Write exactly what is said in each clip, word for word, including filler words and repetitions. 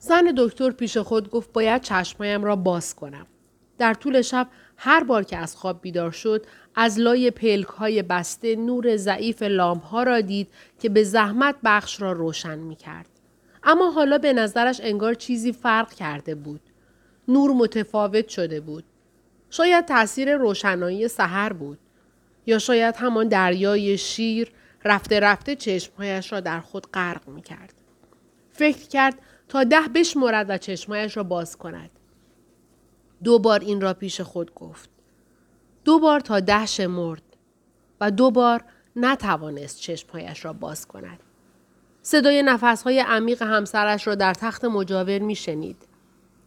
زن دکتر پیش خود گفت باید چشمایم را باز کنم. در طول شب هر بار که از خواب بیدار شد، از لای پلک‌های بسته نور ضعیف لامپ‌ها را دید که به زحمت بخش را روشن می‌کرد. اما حالا به نظرش انگار چیزی فرق کرده بود. نور متفاوت شده بود. شاید تأثیر روشنایی سحر بود. یا شاید همان دریای شیر رفته رفته چشمهایش را در خود غرق می‌کرد. فکر کرد تا ده بشمرد و چشمهایش را باز کند. دو بار این را پیش خود گفت. دو بار تا ده شمرد و دو بار نتوانست چشمهایش را باز کند. صدای نفسهای عمیق همسرش را در تخت مجاور می شنید.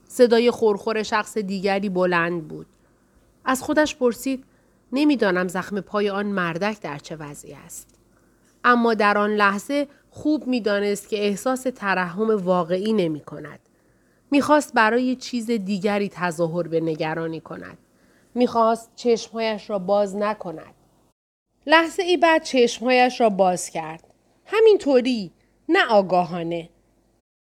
صدای خورخور شخص دیگری بلند بود. از خودش پرسید نمیدانم زخم پای آن مردک در چه وضعی است. اما در آن لحظه خوب می دانست که احساس ترحم واقعی نمی کند. میخواست برای چیز دیگری تظاهر به نگرانی کند. میخواست چشمهایش را باز نکند. لحظه ای بعد چشمهایش را باز کرد. همین طوری، نه آگاهانه.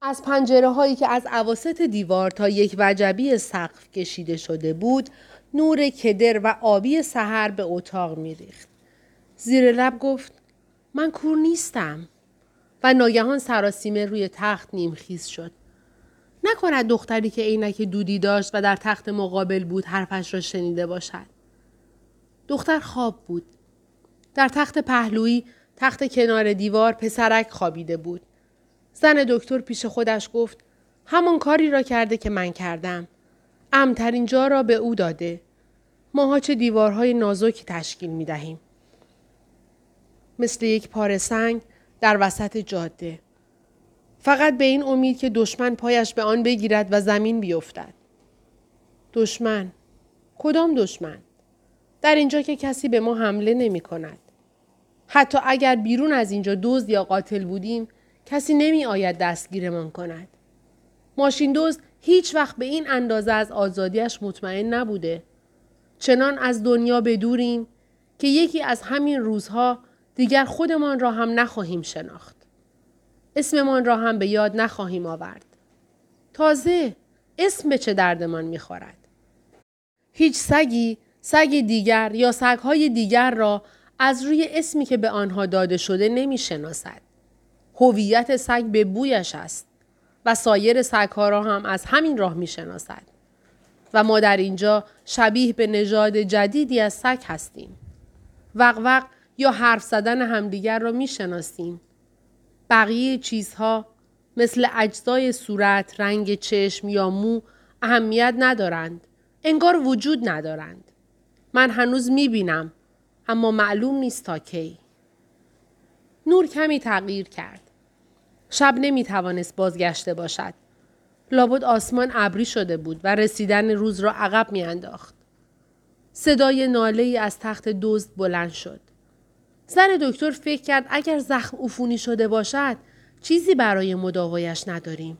از پنجره هایی که از اواسط دیوار تا یک وجبی سقف کشیده شده بود، نور کدر و آبی سحر به اتاق میریخت. زیر لب گفت من کور نیستم و ناگهان سراسیمه روی تخت نیمخیز شد. نکند دختری که عینک دودی داشت و در تخت مقابل بود حرفش را شنیده باشد. دختر خواب بود. در تخت پهلویی، تخت کنار دیوار، پسرک خوابیده بود. زن دکتر پیش خودش گفت همان کاری را کرده که من کردم. امترین جا را به او داده. ماها چه دیوارهای نازکی تشکیل می دهیم. مثل یک پاره سنگ در وسط جاده. فقط به این امید که دشمن پایش به آن بگیرد و زمین بیفتد. دشمن؟ کدام دشمن؟ در اینجا که کسی به ما حمله نمی کند. حتی اگر بیرون از اینجا دزد یا قاتل بودیم، کسی نمی آید دستگیرمان کند. ماشین دزد هیچ وقت به این اندازه از آزادیش مطمئن نبوده. چنان از دنیا بدوریم که یکی از همین روزها دیگر خودمان را هم نخواهیم شناخت. اسممان را هم به یاد نخواهیم آورد. تازه اسم به چه دردمان می‌خورد؟ هیچ سگی، سگ دیگر یا سگ‌های دیگر را از روی اسمی که به آنها داده شده نمی‌شناسد. هویت سگ به بویش است و سایر سگ‌ها را هم از همین راه می‌شناسد. و ما در اینجا شبیه به نژاد جدیدی از سگ هستیم. وقوق یا حرف زدن همدیگر را می‌شناسیم. بقیه چیزها مثل اجزای صورت، رنگ چشم یا مو اهمیت ندارند. انگار وجود ندارند. من هنوز میبینم، اما معلوم نیست تا کی. نور کمی تغییر کرد. شب نمیتوانست بازگشته باشد. لابد آسمان ابری شده بود و رسیدن روز را عقب میانداخت. صدای ناله‌ای از تخت دزد بلند شد. زن دکتر فکر کرد اگر زخم عفونی شده باشد چیزی برای مداوایش نداریم.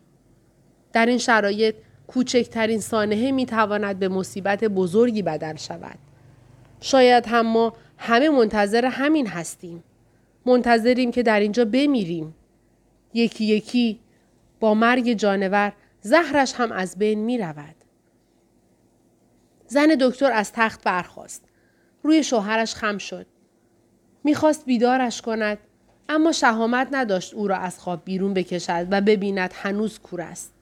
در این شرایط کوچکترین سانحه میتواند به مصیبت بزرگی بدل شود. شاید هم ما همه منتظر همین هستیم. منتظریم که در اینجا بمیریم. یکی یکی با مرگ جانور زهرش هم از بین میرود. زن دکتر از تخت برخاست. روی شوهرش خم شد. میخواست بیدارش کند، اما شهامت نداشت او را از خواب بیرون بکشد و ببیند هنوز کور است.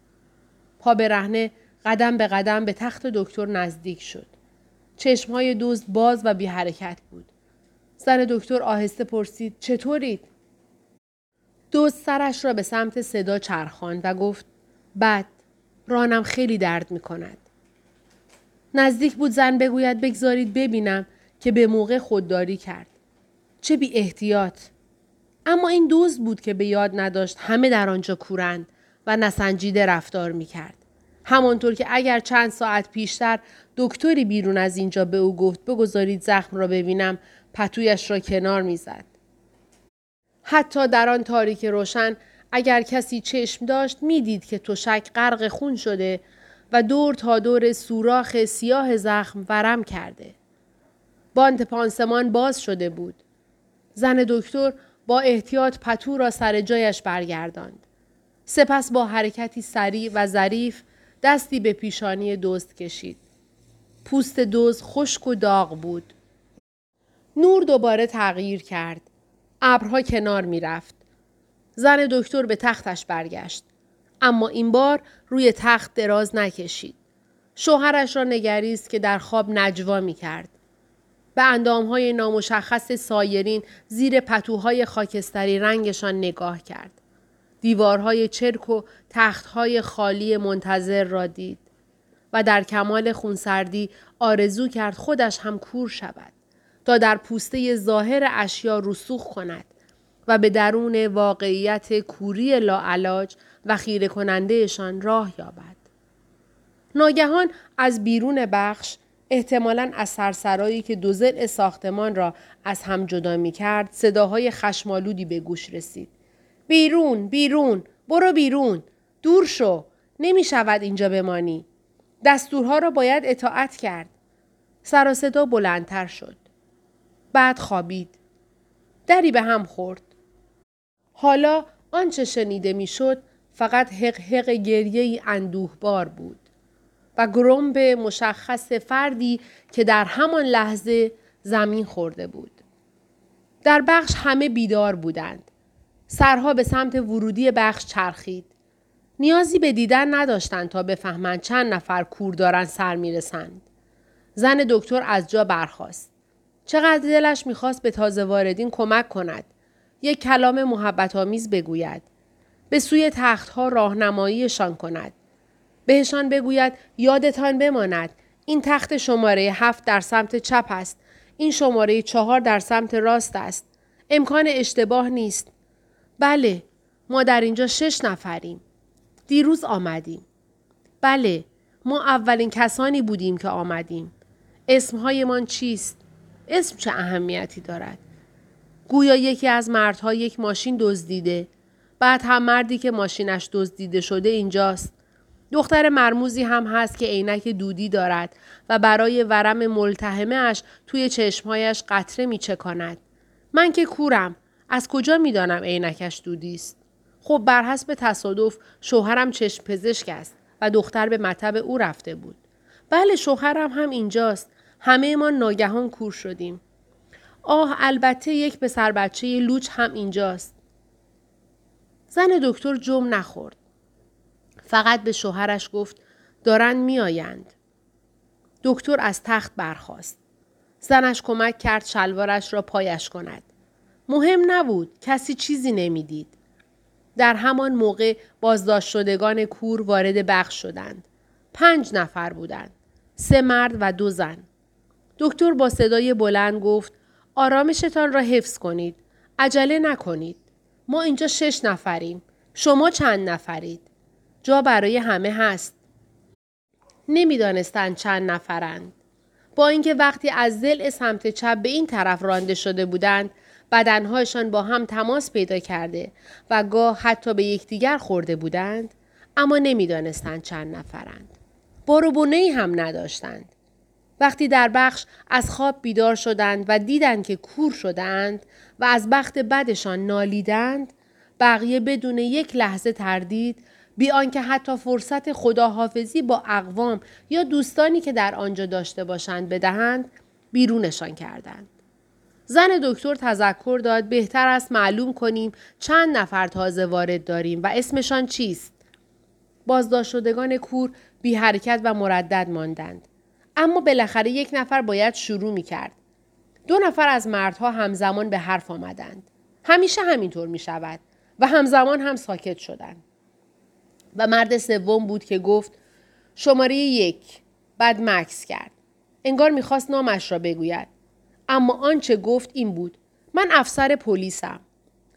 پا به رهنه قدم به قدم به تخت دکتر نزدیک شد. چشمهای دزد باز و بی حرکت بود. زن دکتر آهسته پرسید چطورید؟ دزد سرش را به سمت صدا چرخاند و گفت بد، رانم خیلی درد میکند. نزدیک بود زن بگوید بگذارید ببینم که به موقع خودداری کرد. چه بی احتیاط. اما این دزد بود که به یاد نداشت همه در آنجا کورند و نسنجیده رفتار میکرد. همانطور که اگر چند ساعت پیشتر دکتری بیرون از اینجا به او گفت بگذارید زخم را ببینم، پتویش را کنار میزد. حتی در آن تاریک روشن اگر کسی چشم داشت میدید که تشک غرق خون شده و دور تا دور سوراخ سیاه زخم ورم کرده. باند پانسمان باز شده بود. زن دکتر با احتیاط پتو را سر جایش برگرداند. سپس با حرکتی سریع و ظریف دستی به پیشانی دزد کشید. پوست دزد خشک و داغ بود. نور دوباره تغییر کرد. ابرها کنار می رفت. زن دکتر به تختش برگشت. اما این بار روی تخت دراز نکشید. شوهرش را نگریست که در خواب نجوا می کرد. به اندامهای نامشخص سایرین زیر پتوهای خاکستری رنگشان نگاه کرد. دیوارهای چرک و تختهای خالی منتظر را دید و در کمال خونسردی آرزو کرد خودش هم کور شود تا در پوسته ظاهر اشیا رسوخ کند و به درون واقعیت کوری لاعلاج و خیره کنندهشان راه یابد. ناگهان از بیرون بخش، احتمالاً از سرسرایی که دو ضلع ساختمان را از هم جدا می کرد، صداهای خشمالودی به گوش رسید. بیرون، بیرون، برو بیرون، دور شو، نمی شود اینجا بمانی، دستورها را باید اطاعت کرد. سر و صدا بلندتر شد. بعد خوابید. دری به هم خورد. حالا آنچه شنیده می شد فقط هق هق گریه‌ای اندوهبار بود و گرنب مشخص فردی که در همان لحظه زمین خورده بود. در بخش همه بیدار بودند. سرها به سمت ورودی بخش چرخید. نیازی به دیدن نداشتند تا بفهمند چند نفر کور دارن سر میرسند. زن دکتر از جا برخاست. چقدر دلش میخواست به تازه واردین کمک کند. یک کلام محبت‌آمیز بگوید. به سوی تخت‌ها راهنماییشان کند. بهشان بگوید یادتان بماند. این تخت شماره هفت در سمت چپ است. این شماره چهار در سمت راست است. امکان اشتباه نیست. بله، ما در اینجا شش نفریم. دیروز آمدیم. بله، ما اولین کسانی بودیم که آمدیم. اسمهایمان چیست؟ اسم چه اهمیتی دارد؟ گویا یکی از مردها یک ماشین دزدیده. بعد هم مردی که ماشینش دزدیده شده اینجاست. دختر مرموزی هم هست که عینک دودی دارد و برای ورم ملتهمه‌اش توی چشمهایش قطره می‌چکاند. من که کورم، از کجا می‌دانم عینکش دودی است؟ خب بر حسب تصادف شوهرم چشم پزشک است و دختر به مطب او رفته بود. بله، شوهرم هم اینجاست. همه ما ناگهان کور شدیم. آه، البته یک پسر بچه لوچ هم اینجاست. زن دکتر جم نخورد. فقط به شوهرش گفت دارن می آیند. دکتر از تخت برخاست. زنش کمک کرد شلوارش را پایش کند. مهم نبود، کسی چیزی نمی دید. در همان موقع بازداشت شدگان کور وارد بخش شدند. پنج نفر بودند. سه مرد و دو زن. دکتر با صدای بلند گفت آرامشتان را حفظ کنید. عجله نکنید. ما اینجا شش نفریم. شما چند نفرید؟ جا برای همه هست. نمیدانستند چند نفرند. با اینکه وقتی از ضلع سمت چپ به این طرف رانده شده بودند، بدنهایشان با هم تماس پیدا کرده و گاه حتی به یکدیگر خورده بودند، اما نمیدانستند چند نفرند. باروبونه‌ای هم نداشتند. وقتی در بخش از خواب بیدار شدند و دیدند که کور شدند و از بخت بدشان نالیدند، بقیه بدون یک لحظه تردید، بی آنکه حتی فرصت خداحافظی با اقوام یا دوستانی که در آنجا داشته باشند بدهند، بیرونشان کردند. زن دکتر تذکر داد بهتر است معلوم کنیم چند نفر تازه وارد داریم و اسمشان چیست. بازداشت شدگان کور بی حرکت و مردد ماندند. اما بالاخره یک نفر باید شروع می کرد. دو نفر از مردها همزمان به حرف آمدند. همیشه همینطور می شود و همزمان هم ساکت شدند. و مرد سوم بود که گفت شماره یک. بعد مکس کرد. انگار می خواست نامش را بگوید. اما آنچه گفت این بود. من افسر پلیسم.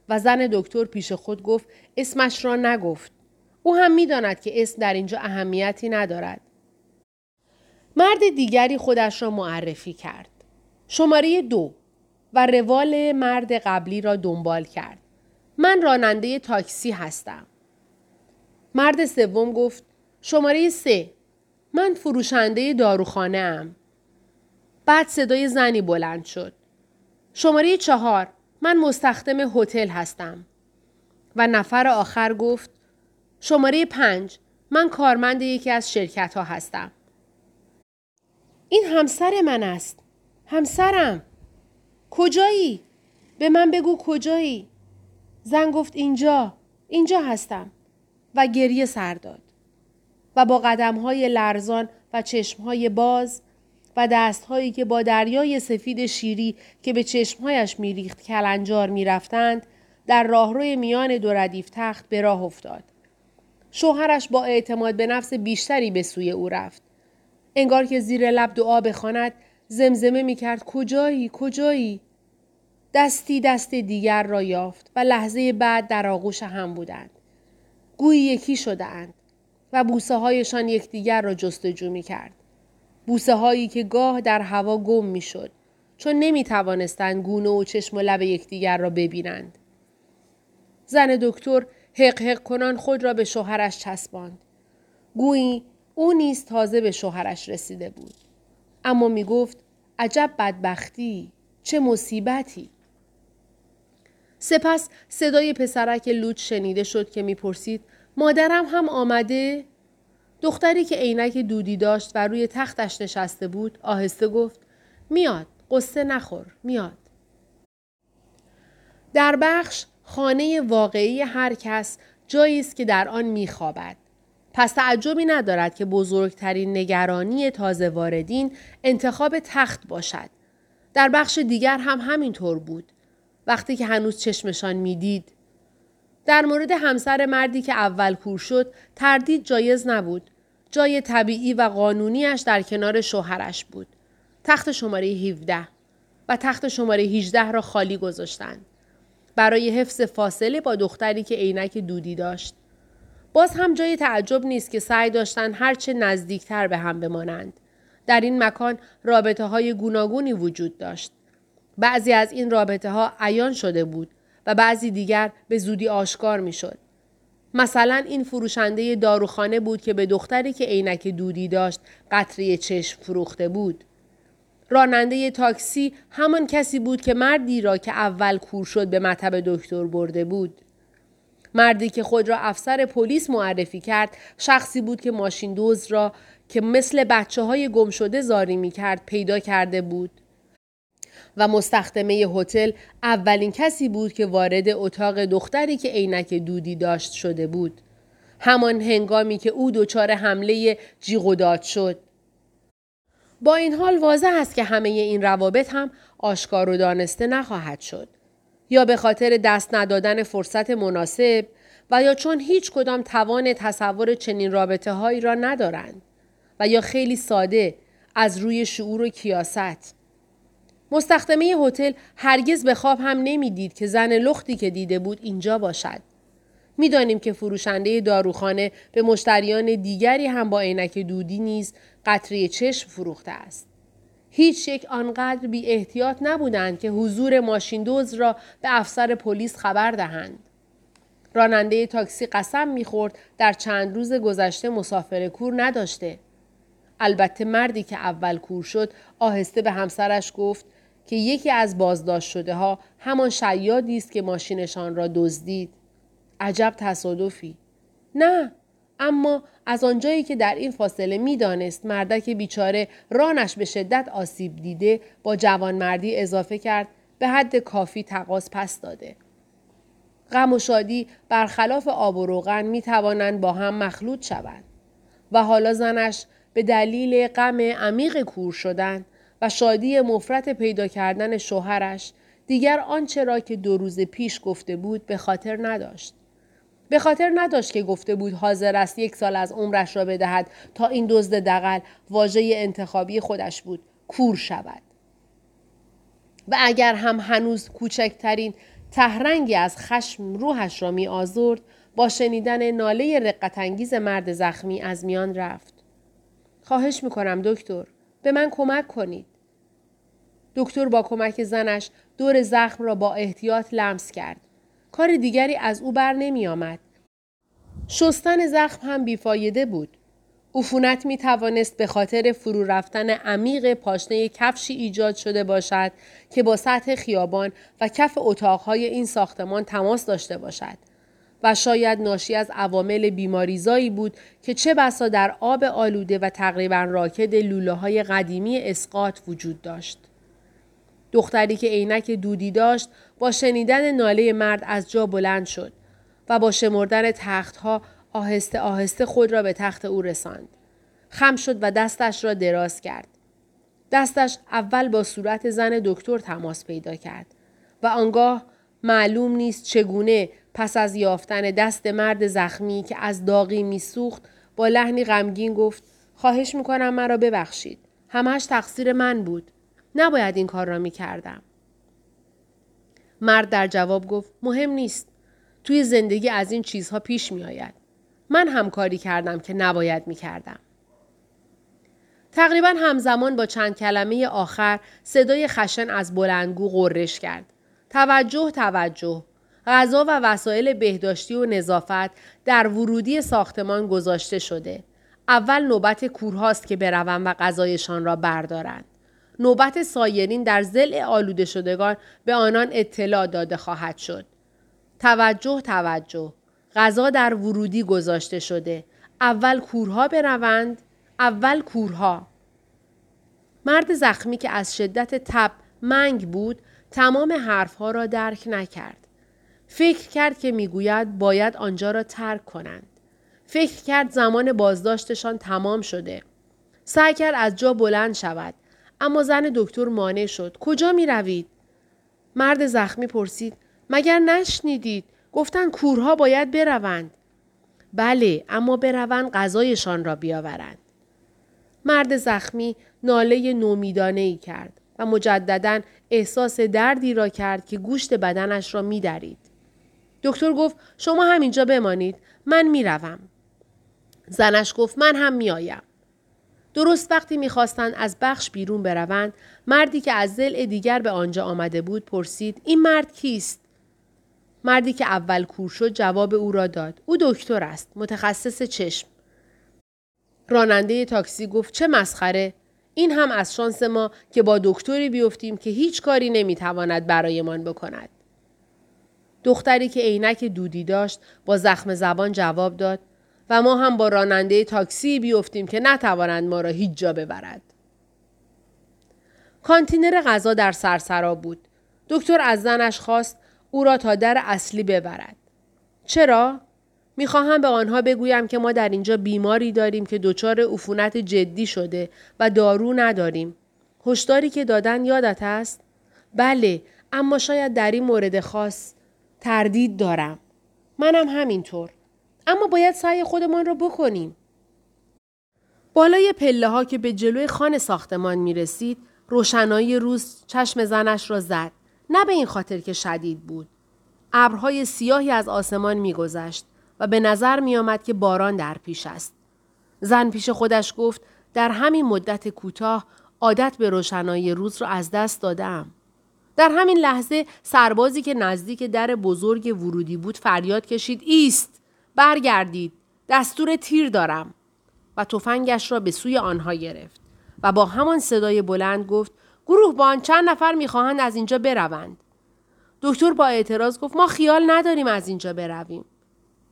و زن دکتر پیش خود گفت اسمش را نگفت. او هم می داند که اسم در اینجا اهمیتی ندارد. مرد دیگری خودش را معرفی کرد. شماره دو. و روال مرد قبلی را دنبال کرد. من راننده تاکسی هستم. مرد سوم گفت شماره سه. من فروشنده داروخانه ام. بعد صدای زنی بلند شد. شماره چهار. من مستخدم هتل هستم. و نفر آخر گفت شماره پنج. من کارمند یکی از شرکت ها هستم. این همسر من است. همسرم. کجایی؟ به من بگو کجایی؟ زن گفت اینجا. اینجا هستم. و گریه سر داد. و با قدم‌های لرزان و چشم‌های باز و دست‌هایی که با دریای سفید شیری که به چشم‌هایش می‌ریخت کلنجار می‌رفتند، در راهروی میان دو ردیف تخت به راه افتاد. شوهرش با اعتماد به نفس بیشتری به سوی او رفت. انگار که زیر لب دعا بخواند، زمزمه می‌کرد کجایی کجایی. دستی دست دیگر را یافت و لحظه بعد در آغوش هم بودند. گویی یکی شده‌اند و بوسه هایشان یکدیگر را جستجو می‌کرد. بوسه هایی که گاه در هوا گم می‌شد چون نمی‌توانستند گونه و چشم و لب یکدیگر را ببینند. زن دکتر حق‌حق کنان خود را به شوهرش چسباند. گویی او نیز تازه به شوهرش رسیده بود. اما می‌گفت عجب بدبختی، چه مصیبتی. سپس صدای پسرک لوت شنیده شد که می‌پرسید مادرم هم آمده؟ دختری که عینک دودی داشت و روی تختش نشسته بود آهسته گفت میاد، قصه نخور، میاد. در بخش خانه واقعی هر کس جایی است که در آن میخوابد. پس تعجبی ندارد که بزرگترین نگرانی تازه واردین انتخاب تخت باشد. در بخش دیگر هم همینطور بود. وقتی که هنوز چشمشان میدید. در مورد همسر مردی که اول کور شد تردید جایز نبود. جای طبیعی و قانونیش در کنار شوهرش بود. تخت شماره هفده و تخت شماره هجده را خالی گذاشتند. برای حفظ فاصله با دختری که عینک دودی داشت. باز هم جای تعجب نیست که سعی داشتند هرچه نزدیکتر به هم بمانند. در این مکان رابطه های گوناگونی وجود داشت. بعضی از این رابطه ها عیان شده بود و بعضی دیگر به زودی آشکار می شد. مثلا این فروشنده داروخانه بود که به دختری که عینک دودی داشت قطره چشم فروخته بود. راننده تاکسی همان کسی بود که مردی را که اول کور شد به مطب دکتر برده بود. مردی که خود را افسر پلیس معرفی کرد شخصی بود که ماشین دوز را که مثل بچه های گم شده زاری می کرد پیدا کرده بود. و مستخدمه هتل اولین کسی بود که وارد اتاق دختری که عینک دودی داشت شده بود. همان هنگامی که او دچار حمله جیغ و داد شد. با این حال واضح است که همه این روابط هم آشکار و دانسته نخواهد شد. یا به خاطر دست ندادن فرصت مناسب و یا چون هیچ کدام توان تصور چنین رابطه هایی را ندارند و یا خیلی ساده از روی شعور و کیاست. مستخدمه هتل هرگز به خواب هم نمیدید که زن لختی که دیده بود اینجا باشد. میدانیم که فروشنده داروخانه به مشتریان دیگری هم با عینک دودی نیز قطره چشم فروخته است. هیچ یک آنقدر بی احتیاط نبودند که حضور ماشیندوز را به افسر پلیس خبر دهند. راننده تاکسی قسم میخورد در چند روز گذشته مسافر کور نداشته. البته مردی که اول کور شد آهسته به همسرش گفت که یکی از بازداشت شده ها همان شیادی است که ماشینشان را دزدید. عجب تصادفی. نه، اما از آنجایی که در این فاصله می دانست مردک بیچاره رانش به شدت آسیب دیده با جوانمردی اضافه کرد به حد کافی تقاضا پس داده. غم و شادی برخلاف آب و روغن می توانند با هم مخلوط شوند و حالا زنش به دلیل غم عمیق کور شدن و شادی مفرط پیدا کردن شوهرش دیگر آنچه را که دو روز پیش گفته بود به خاطر نداشت. به خاطر نداشت که گفته بود حاضر است یک سال از عمرش را بدهد تا این دزد دغل، واژه انتخابی خودش بود، کور شود. و اگر هم هنوز کوچکترین تهرنگی از خشم روحش را می آزرد، با شنیدن ناله رقت‌انگیز مرد زخمی از میان رفت. خواهش میکنم دکتر، به من کمک کنید. دکتر با کمک زنش دور زخم را با احتیاط لمس کرد. کار دیگری از او بر نمی آمد. شستن زخم هم بیفایده بود. عفونت می توانست به خاطر فرو رفتن عمیق پاشنه کفشی ایجاد شده باشد که با سطح خیابان و کف اتاقهای این ساختمان تماس داشته باشد و شاید ناشی از عوامل بیماریزایی بود که چه بسا در آب آلوده و تقریباً راکد لوله‌های قدیمی اسقاط وجود داشت. دختری که عینک دودی داشت با شنیدن ناله مرد از جا بلند شد و با شمردن تخت‌ها آهسته آهسته خود را به تخت او رساند. خم شد و دستش را دراز کرد. دستش اول با صورت زن دکتر تماس پیدا کرد و آنگاه معلوم نیست چگونه پس از یافتن دست مرد زخمی که از داغی میسوخت با لحنی غمگین گفت: خواهش میکنم مرا ببخشید. همش تقصیر من بود. نباید این کار را میکردم. مرد در جواب گفت: مهم نیست. توی زندگی از این چیزها پیش میآید. من هم کاری کردم که نباید میکردم. تقریبا همزمان با چند کلمه آخر صدای خشن از بلندگو غرش کرد: توجه توجه! غذا و وسایل بهداشتی و نظافت در ورودی ساختمان گذاشته شده. اول نوبت کورهاست که بروند و غذایشان را بردارند. نوبت سایرین در ضلع آلوده شدگان به آنان اطلاع داده خواهد شد. توجه توجه! غذا در ورودی گذاشته شده. اول کورها بروند. اول کورها. مرد زخمی که از شدت تب منگ بود تمام حرفها را درک نکرد. فکر کرد که میگوید باید آنجا را ترک کنند. فکر کرد زمان بازداشتشان تمام شده. سعی کرد از جا بلند شود، اما زن دکتر مانع شد. کجا می روید؟ مرد زخمی پرسید: مگر نشنیدید؟ گفتن کورها باید بروند. بله، اما بروند غذایشان را بیاورند. مرد زخمی ناله نومیدانه‌ای کرد و مجدداً احساس دردی را کرد که گوشت بدنش را می‌درید. دکتر گفت: شما همینجا بمانید، من می‌روم. زنش گفت: من هم می‌آیم. درست وقتی می‌خواستند از بخش بیرون بروند، مردی که از ضلع دیگر به آنجا آمده بود پرسید: این مرد کیست؟ مردی که اول کور شد جواب او را داد: او دکتر است، متخصص چشم. راننده تاکسی گفت: چه مسخره! این هم از شانس ما که با دکتری بیفتیم که هیچ کاری نمیتواند برایمان بکند. دختری که عینک دودی داشت با زخم زبان جواب داد: و ما هم با راننده تاکسی بیفتیم که نتوانند ما را هیچ جا ببرد. کانتینر غذا در سرسرا بود. دکتر از زنش خواست او را تا در اصلی ببرد. چرا؟ میخواهم به آنها بگویم که ما در اینجا بیماری داریم که دچار عفونت جدی شده و دارو نداریم. هشداری که دادن یادت است؟ بله، اما شاید در این مورد خاص تردید دارم. منم همینطور. اما باید سعی خودمان را بکنیم. بالای پله ها که به جلوی خانه ساختمان میرسید، روشنایی روز چشم زنش را زد. نه به این خاطر که شدید بود. ابرهای سیاهی از آسمان میگذشت و به نظر می آمد که باران در پیش است. زن پیش خودش گفت: در همین مدت کوتاه عادت به روشنایی روز را از دست دادم. در همین لحظه سربازی که نزدیک در بزرگ ورودی بود فریاد کشید: ایست! برگردید! دستور تیر دارم! و تفنگش را به سوی آنها گرفت و با همان صدای بلند گفت: گروهبان، چند نفر می خواهند از اینجا بروند. دکتر با اعتراض گفت: ما خیال نداریم از اینجا برویم.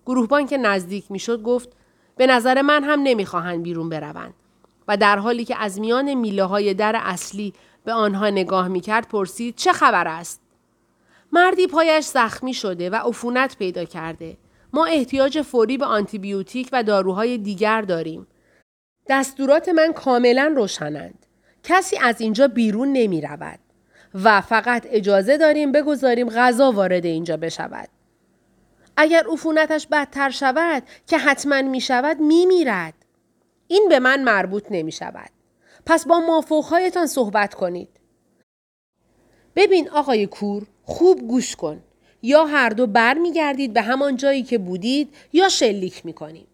گروهبان که نزدیک میشد گفت: به نظر من هم نمیخواهند بیرون بروند. و در حالی که از میان میله های در اصلی به آنها نگاه میکرد پرسید: چه خبر است؟ مردی پایش زخمی شده و عفونت پیدا کرده. ما احتیاج فوری به آنتی بیوتیک و داروهای دیگر داریم. دستورات من کاملا روشنند. کسی از اینجا بیرون نمی رود و فقط اجازه داریم بگذاریم غذا وارد اینجا بشود. اگر عفونتش بدتر شود که حتما می شود، می میرد. این به من مربوط نمی شود. پس با مافوقهایتان صحبت کنید. ببین آقای کور، خوب گوش کن. یا هر دو بر می گردید به همان جایی که بودید یا شلیک می کنیم.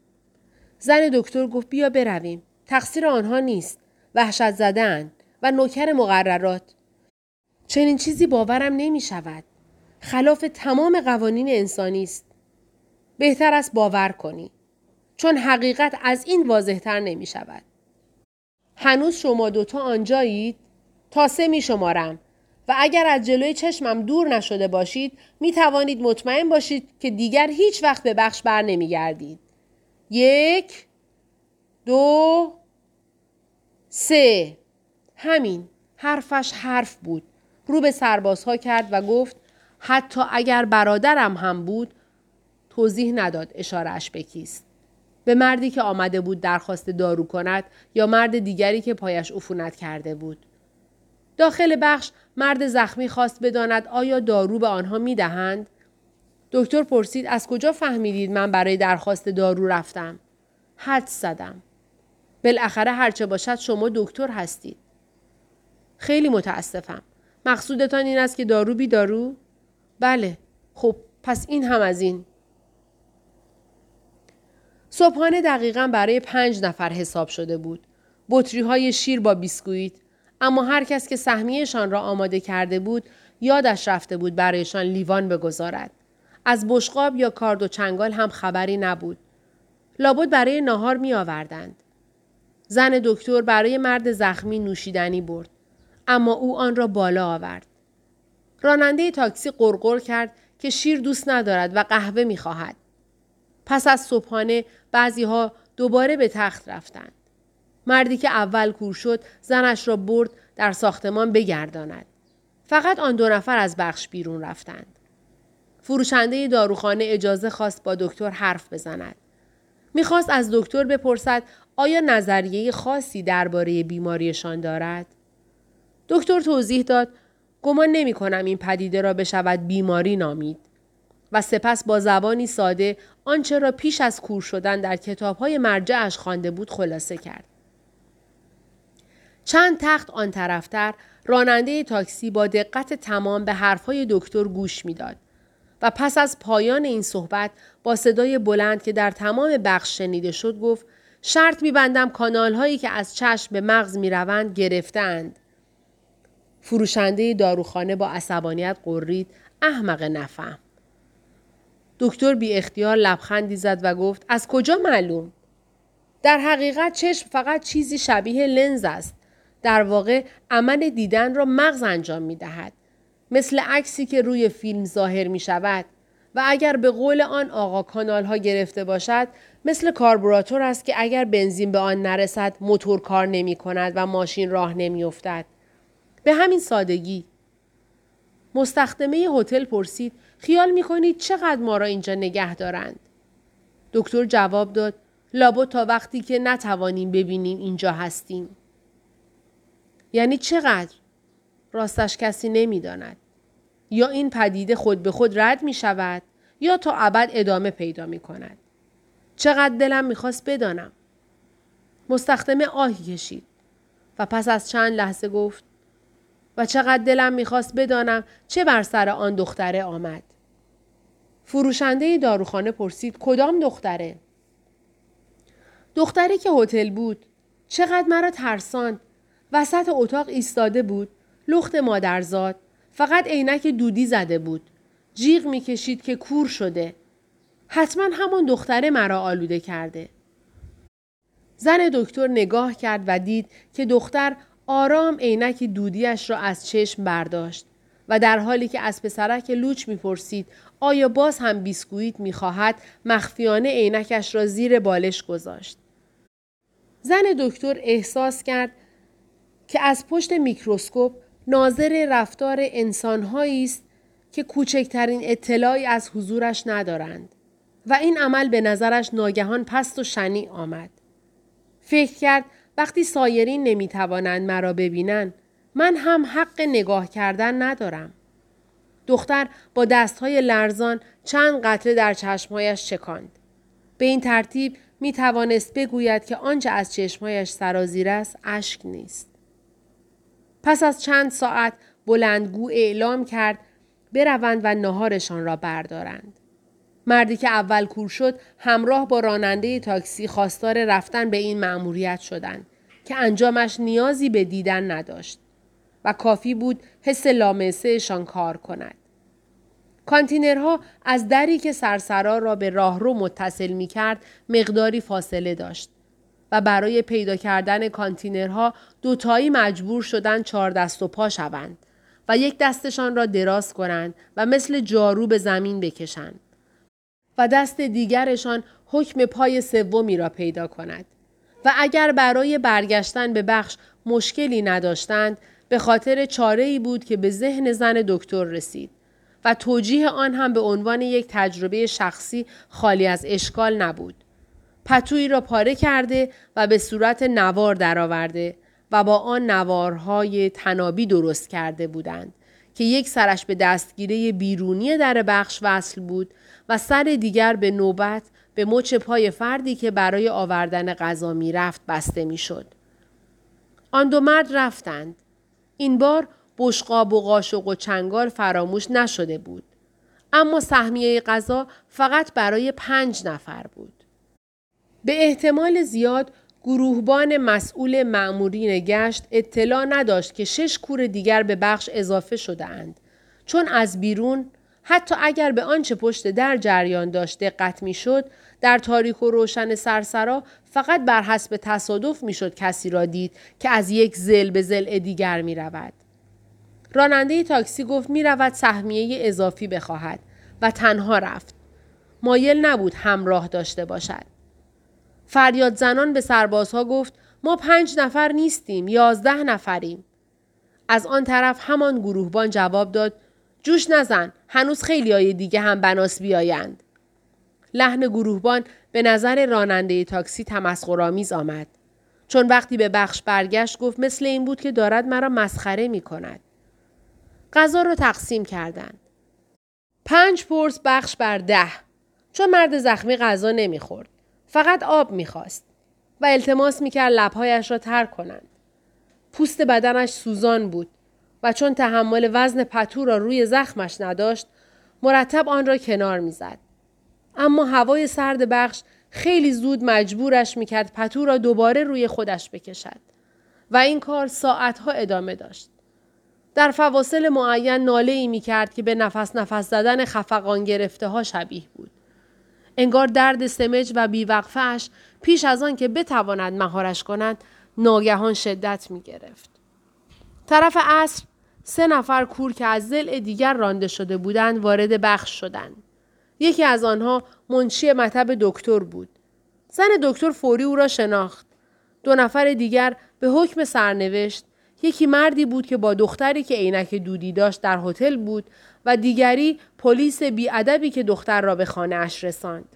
زن دکتر گفت: بیا برویم. تقصیر آنها نیست. وحشت زدن و نوکر مقررات. چنین چیزی باورم نمی شود. خلاف تمام قوانین انسانی است. بهتر است باور کنی، چون حقیقت از این واضح‌تر نمی شود. هنوز شما دوتا آنجایید؟ تا سه می شمارم. و اگر از جلوی چشمم دور نشده باشید می توانید مطمئن باشید که دیگر هیچ وقت به بخش بر نمی گردید. یک، دو، سه. همین. حرفش حرف بود. رو به سربازها کرد و گفت حتی اگر برادرم هم بود. توضیح نداد اشارهش به کیست. به مردی که آمده بود درخواست دارو کند یا مرد دیگری که پایش عفونت کرده بود. داخل بخش مرد زخمی خواست بداند آیا دارو به آنها می دهند؟ دکتر پرسید از کجا فهمیدید من برای درخواست دارو رفتم؟ حد زدم. بالاخره هرچه باشد شما دکتر هستید. خیلی متاسفم. مقصودتان این است که دارو بی دارو؟ بله. خب پس این هم از این. صبحانه دقیقاً برای پنج نفر حساب شده بود. بطری‌های شیر با بیسکویت. اما هر کس که سهمیشان را آماده کرده بود یادش رفته بود برایشان لیوان بگذارد. از بشقاب یا کارد و چنگال هم خبری نبود. لابد برای ناهار می آوردند. زن دکتر برای مرد زخمی نوشیدنی برد. اما او آن را بالا آورد. راننده تاکسی غرغر کرد که شیر دوست ندارد و قهوه می خواهد. پس از صبحانه بعضیها دوباره به تخت رفتند. مردی که اول کور شد زنش را برد در ساختمان بگرداند. فقط آن دو نفر از بخش بیرون رفتند. فروشنده داروخانه اجازه خواست با دکتر حرف بزند. میخواست از دکتر بپرسد آیا نظریه خاصی درباره بیماریشان دارد؟ دکتر توضیح داد گمان نمی کنم این پدیده را بشود بیماری نامید. و سپس با زبانی ساده آنچه را پیش از کور شدن در کتاب‌های مرجعش خوانده بود خلاصه کرد. چند تخت آن طرفتر راننده تاکسی با دقت تمام به حرف‌های دکتر گوش می‌داد و پس از پایان این صحبت با صدای بلند که در تمام بخش شنیده شد گفت شرط می‌بندم کانال‌هایی که از چشم به مغز می‌روند گرفتند. فروشنده داروخانه با عصبانیت غرید احمق نفهم. دکتر بی اختیار لبخندی زد و گفت از کجا معلوم؟ در حقیقت چشم فقط چیزی شبیه لنز است. در واقع عمل دیدن را مغز انجام می دهد. مثل عکسی که روی فیلم ظاهر می شود و اگر به قول آن آقا کانال ها گرفته باشد مثل کاربوراتور است که اگر بنزین به آن نرسد موتور کار نمی کند و ماشین راه نمی افتد. به همین سادگی. مستخدمه هتل پرسید خیال می‌کنید چقدر ما را اینجا نگه دارند؟ دکتر جواب داد لابد تا وقتی که نتوانیم ببینیم اینجا هستیم. یعنی چقدر؟ راستش کسی نمی‌داند. یا این پدیده خود به خود رد می‌شود یا تا ابد ادامه پیدا می‌کند. چقدر دلم می‌خواست بدانم. مستخدمه آهی کشید و پس از چند لحظه گفت و چقدر دلم می‌خواست بدانم چه بر سر آن دختره آمد. فروشنده داروخانه پرسید کدام دختره؟ دختری که هتل بود. چقدر مرا ترساند. وسط اتاق ایستاده بود. لخت مادرزاد. فقط عینک دودی زده بود. جیغ می‌کشید که کور شده. حتما همون دختره مرا آلوده کرده. زن دکتر نگاه کرد و دید که دختر آرام عینک دودیش را از چشم برداشت و در حالی که از پسرک لوچ می‌پرسید آیا باز هم بیسکویت می‌خواهد مخفیانه عینکش را زیر بالش گذاشت. زن دکتر احساس کرد که از پشت میکروسکوپ ناظر رفتار انسان‌هایی است که کوچکترین اطلاعی از حضورش ندارند و این عمل به نظرش ناگهان پست و شنیع آمد. فکر کرد وقتی سایرین نمیتوانند مرا ببینند، من هم حق نگاه کردن ندارم. دختر با دستهای لرزان چند قطره در چشمهایش چکاند. به این ترتیب میتوانست بگوید که آنچه از چشمهایش سرازیر است، اشک نیست. پس از چند ساعت بلندگو اعلام کرد بروند و ناهارشان را بردارند. مردی که اول کور شد همراه با راننده تاکسی خواستار رفتن به این مأموریت شدند که انجامش نیازی به دیدن نداشت و کافی بود حس لامسه‌شان کار کند. کانتینرها از دری که سرسرا را به راهرو متصل می کرد مقداری فاصله داشت و برای پیدا کردن کانتینرها دوتایی مجبور شدند چهار دست و پا شوند و یک دستشان را دراز کنند و مثل جارو به زمین بکشند و دست دیگرشان حکم پای سومی را پیدا کند و اگر برای برگشتن به بخش مشکلی نداشتند به خاطر چاره‌ای بود که به ذهن زن دکتر رسید و توجیه آن هم به عنوان یک تجربه شخصی خالی از اشکال نبود. پتویی را پاره کرده و به صورت نوار درآورده و با آن نوارهای تنابی درست کرده بودند که یک سرش به دستگیره بیرونی در بخش وصل بود و سر دیگر به نوبت به مچ پای فردی که برای آوردن غذا می رفت بسته می شد. آن دو مرد رفتند. این بار بشقاب و قاشق و چنگال فراموش نشده بود. اما سهمیه غذا فقط برای پنج نفر بود. به احتمال زیاد گروهبان مسئول مأمورین گشت اطلاع نداشت که شش کور دیگر به بخش اضافه شده اند. چون از بیرون، حتی اگر به آنچه پشت در جریان داشت دقت می شد، در تاریک و روشن سرسرا فقط بر حسب تصادف می شد کسی را دید که از یک ضلع به ضلع دیگر می رود. راننده تاکسی گفت می رود سهمیه اضافی بخواهد و تنها رفت. مایل نبود همراه داشته باشد. فریاد زنان به سربازها گفت ما پنج نفر نیستیم، یازده نفریم. از آن طرف همان گروهبان جواب داد جوش نزن، هنوز خیلی های دیگه هم بناس بیایند. لحن گروهبان به نظر راننده تاکسی تمسخرآمیز آمد. چون وقتی به بخش برگشت گفت مثل این بود که دارد مرا مسخره می کند. غذا رو تقسیم کردند. پنج پرس بخش بر ده. چون مرد زخمی غذا نمی خورد. فقط آب می‌خواست و التماس می‌کرد لب‌هایش را تر کنند. پوست بدنش سوزان بود و چون تحمل وزن پتو را روی زخمش نداشت، مرتب آن را کنار می‌زد. اما هوای سرد بخش خیلی زود مجبورش می‌کرد پتو را دوباره روی خودش بکشد و این کار ساعت‌ها ادامه داشت. در فواصل معین ناله‌ای می‌کرد که به نفس نفس زدن خفقان گرفته‌ها شبیه بود. انگار درد سمج و بیوقفه‌اش پیش از آن که بتواند مهارش کند ناگهان شدت می گرفت. طرف عصر سه نفر کور که از ضلع دیگر رانده شده بودند وارد بخش شدند. یکی از آنها منشی مطب دکتر بود. زن دکتر فوری او را شناخت. دو نفر دیگر به حکم سرنوشت، یکی مردی بود که با دختری که عینک دودی داشت در هتل بود و دیگری پلیس بی‌ادبی که دختر را به خانه اش رساند.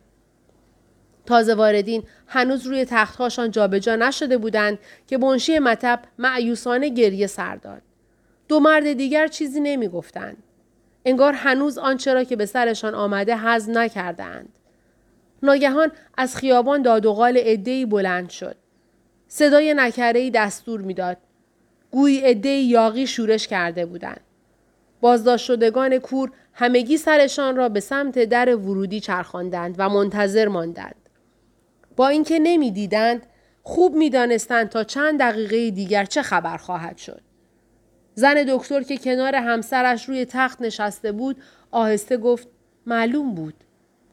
تازه واردین هنوز روی تخت‌هاشان جابجا نشده بودند که منشی مطب مأیوسانه گریه سر داد. دو مرد دیگر چیزی نمی‌گفتند. انگار هنوز آنچه را که به سرشان آمده هضم نکردند. ناگهان از خیابان داد و قال عده‌ای بلند شد. صدای نکره‌ای دستور می‌داد. گویی عده‌ای یاغی شورش کرده بودند. بازداشت شدگان کور همگی سرشان را به سمت در ورودی چرخاندند و منتظر ماندند. با اینکه نمی‌دیدند، خوب می‌دانستند تا چند دقیقه دیگر چه خبر خواهد شد. زن دکتر که کنار همسرش روی تخت نشسته بود، آهسته گفت معلوم بود.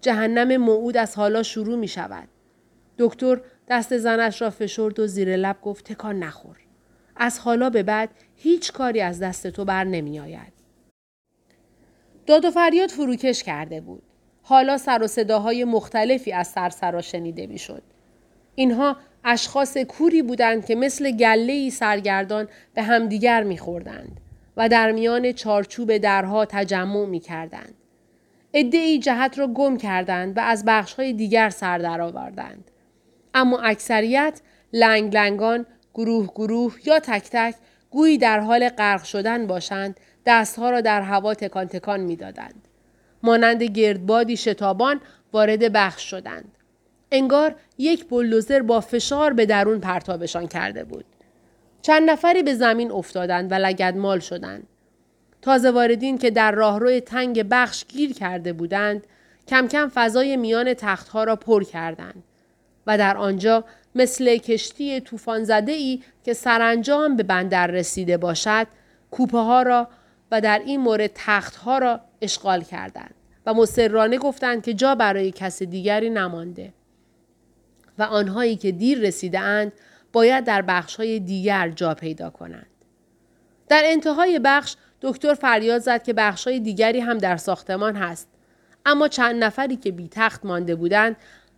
جهنم موعود از حالا شروع می‌شود. دکتر دست زنش را فشرد و زیر لب گفت تکان نخور. از حالا به بعد هیچ کاری از دست تو بر نمی آید. داد و فریاد فروکش کرده بود. حالا سر و صداهای مختلفی از سرسرا شنیده می شد. اینها اشخاص کوری بودند که مثل گله‌ای سرگردان به همدیگر می خوردند و در میان چارچوب درها تجمع می کردند. عده‌ای جهت را گم کردند و از بخش‌های دیگر سر در آوردند. اما اکثریت لنگ لنگان، گروه گروه یا تک تک گویی در حال غرق شدن باشند، دستها را در هوا تکان تکان می دادند. مانند گردبادی شتابان وارد بخش شدند. انگار یک بلدوزر با فشار به درون پرتابشان کرده بود. چند نفری به زمین افتادند و لگدمال شدند. تازه واردین که در راهروی تنگ بخش گیر کرده بودند، کم کم فضای میان تختها را پر کردند و در آنجا مثل کشتی طوفان زده‌ای که سرانجام به بندر رسیده باشد، کوپه ها را و در این مورد تخت ها را اشغال کردند و مصرانه گفتند که جا برای کس دیگری نمانده و آنهایی که دیر رسیده اند باید در بخش های دیگر جا پیدا کنند. در انتهای بخش دکتر فریاد زد که بخشای دیگری هم در ساختمان هست. اما چند نفری که بی تخت مانده بودند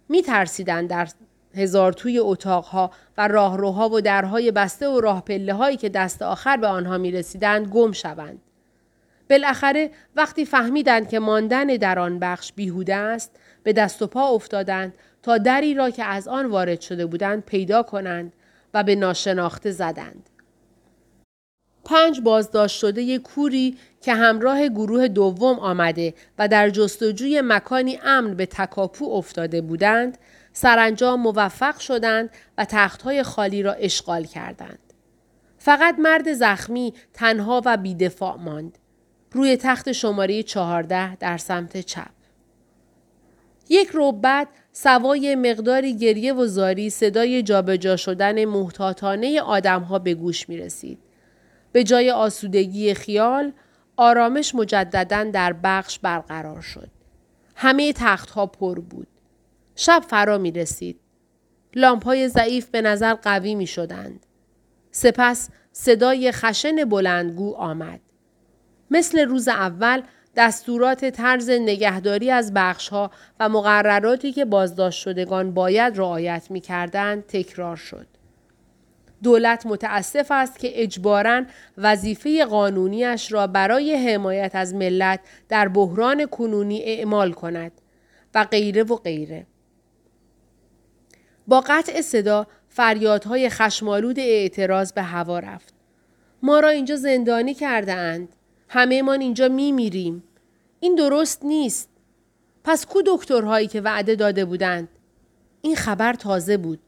می ترسیدند در هزار توی اتاقها و راهروها و درهای بسته و راه پله هایی که دست آخر به آنها می رسیدند گم شوند. بالاخره وقتی فهمیدند که ماندن در آن بخش بیهوده است، به دست و پا افتادند تا دری را که از آن وارد شده بودند پیدا کنند و به ناشناخته زدند. پنج بازداشت شده ی کوری که همراه گروه دوم آمده و در جستجوی مکانی امن به تکاپو افتاده بودند، سرانجام موفق شدند و تخت‌های خالی را اشغال کردند. فقط مرد زخمی تنها و بی‌دفاع ماند. روی تخت شماره چهارده در سمت چپ. یک ربع بعد سوای مقداری گریه و زاری صدای جابجا شدن محتاطانه آدم‌ها به گوش می‌رسید. به جای آسودگی خیال، آرامش مجدداً در بخش برقرار شد. همه تخت‌ها پر بود. شب فرا می رسید. لامپ‌های ضعیف به نظر قوی می شدند. سپس صدای خشن بلندگو آمد. مثل روز اول دستورات طرز نگهداری از بخش‌ها و مقرراتی که بازداشت شدگان باید رعایت می کردند تکرار شد. دولت متاسف است که اجباراً وظیفه قانونیش را برای حمایت از ملت در بحران کنونی اعمال کند و غیره و غیره. با قطع صدا فریادهای خشمالود اعتراض به هوا رفت. ما را اینجا زندانی کرده اند. همه ما اینجا می میریم. این درست نیست. پس کو دکترهایی که وعده داده بودند؟ این خبر تازه بود.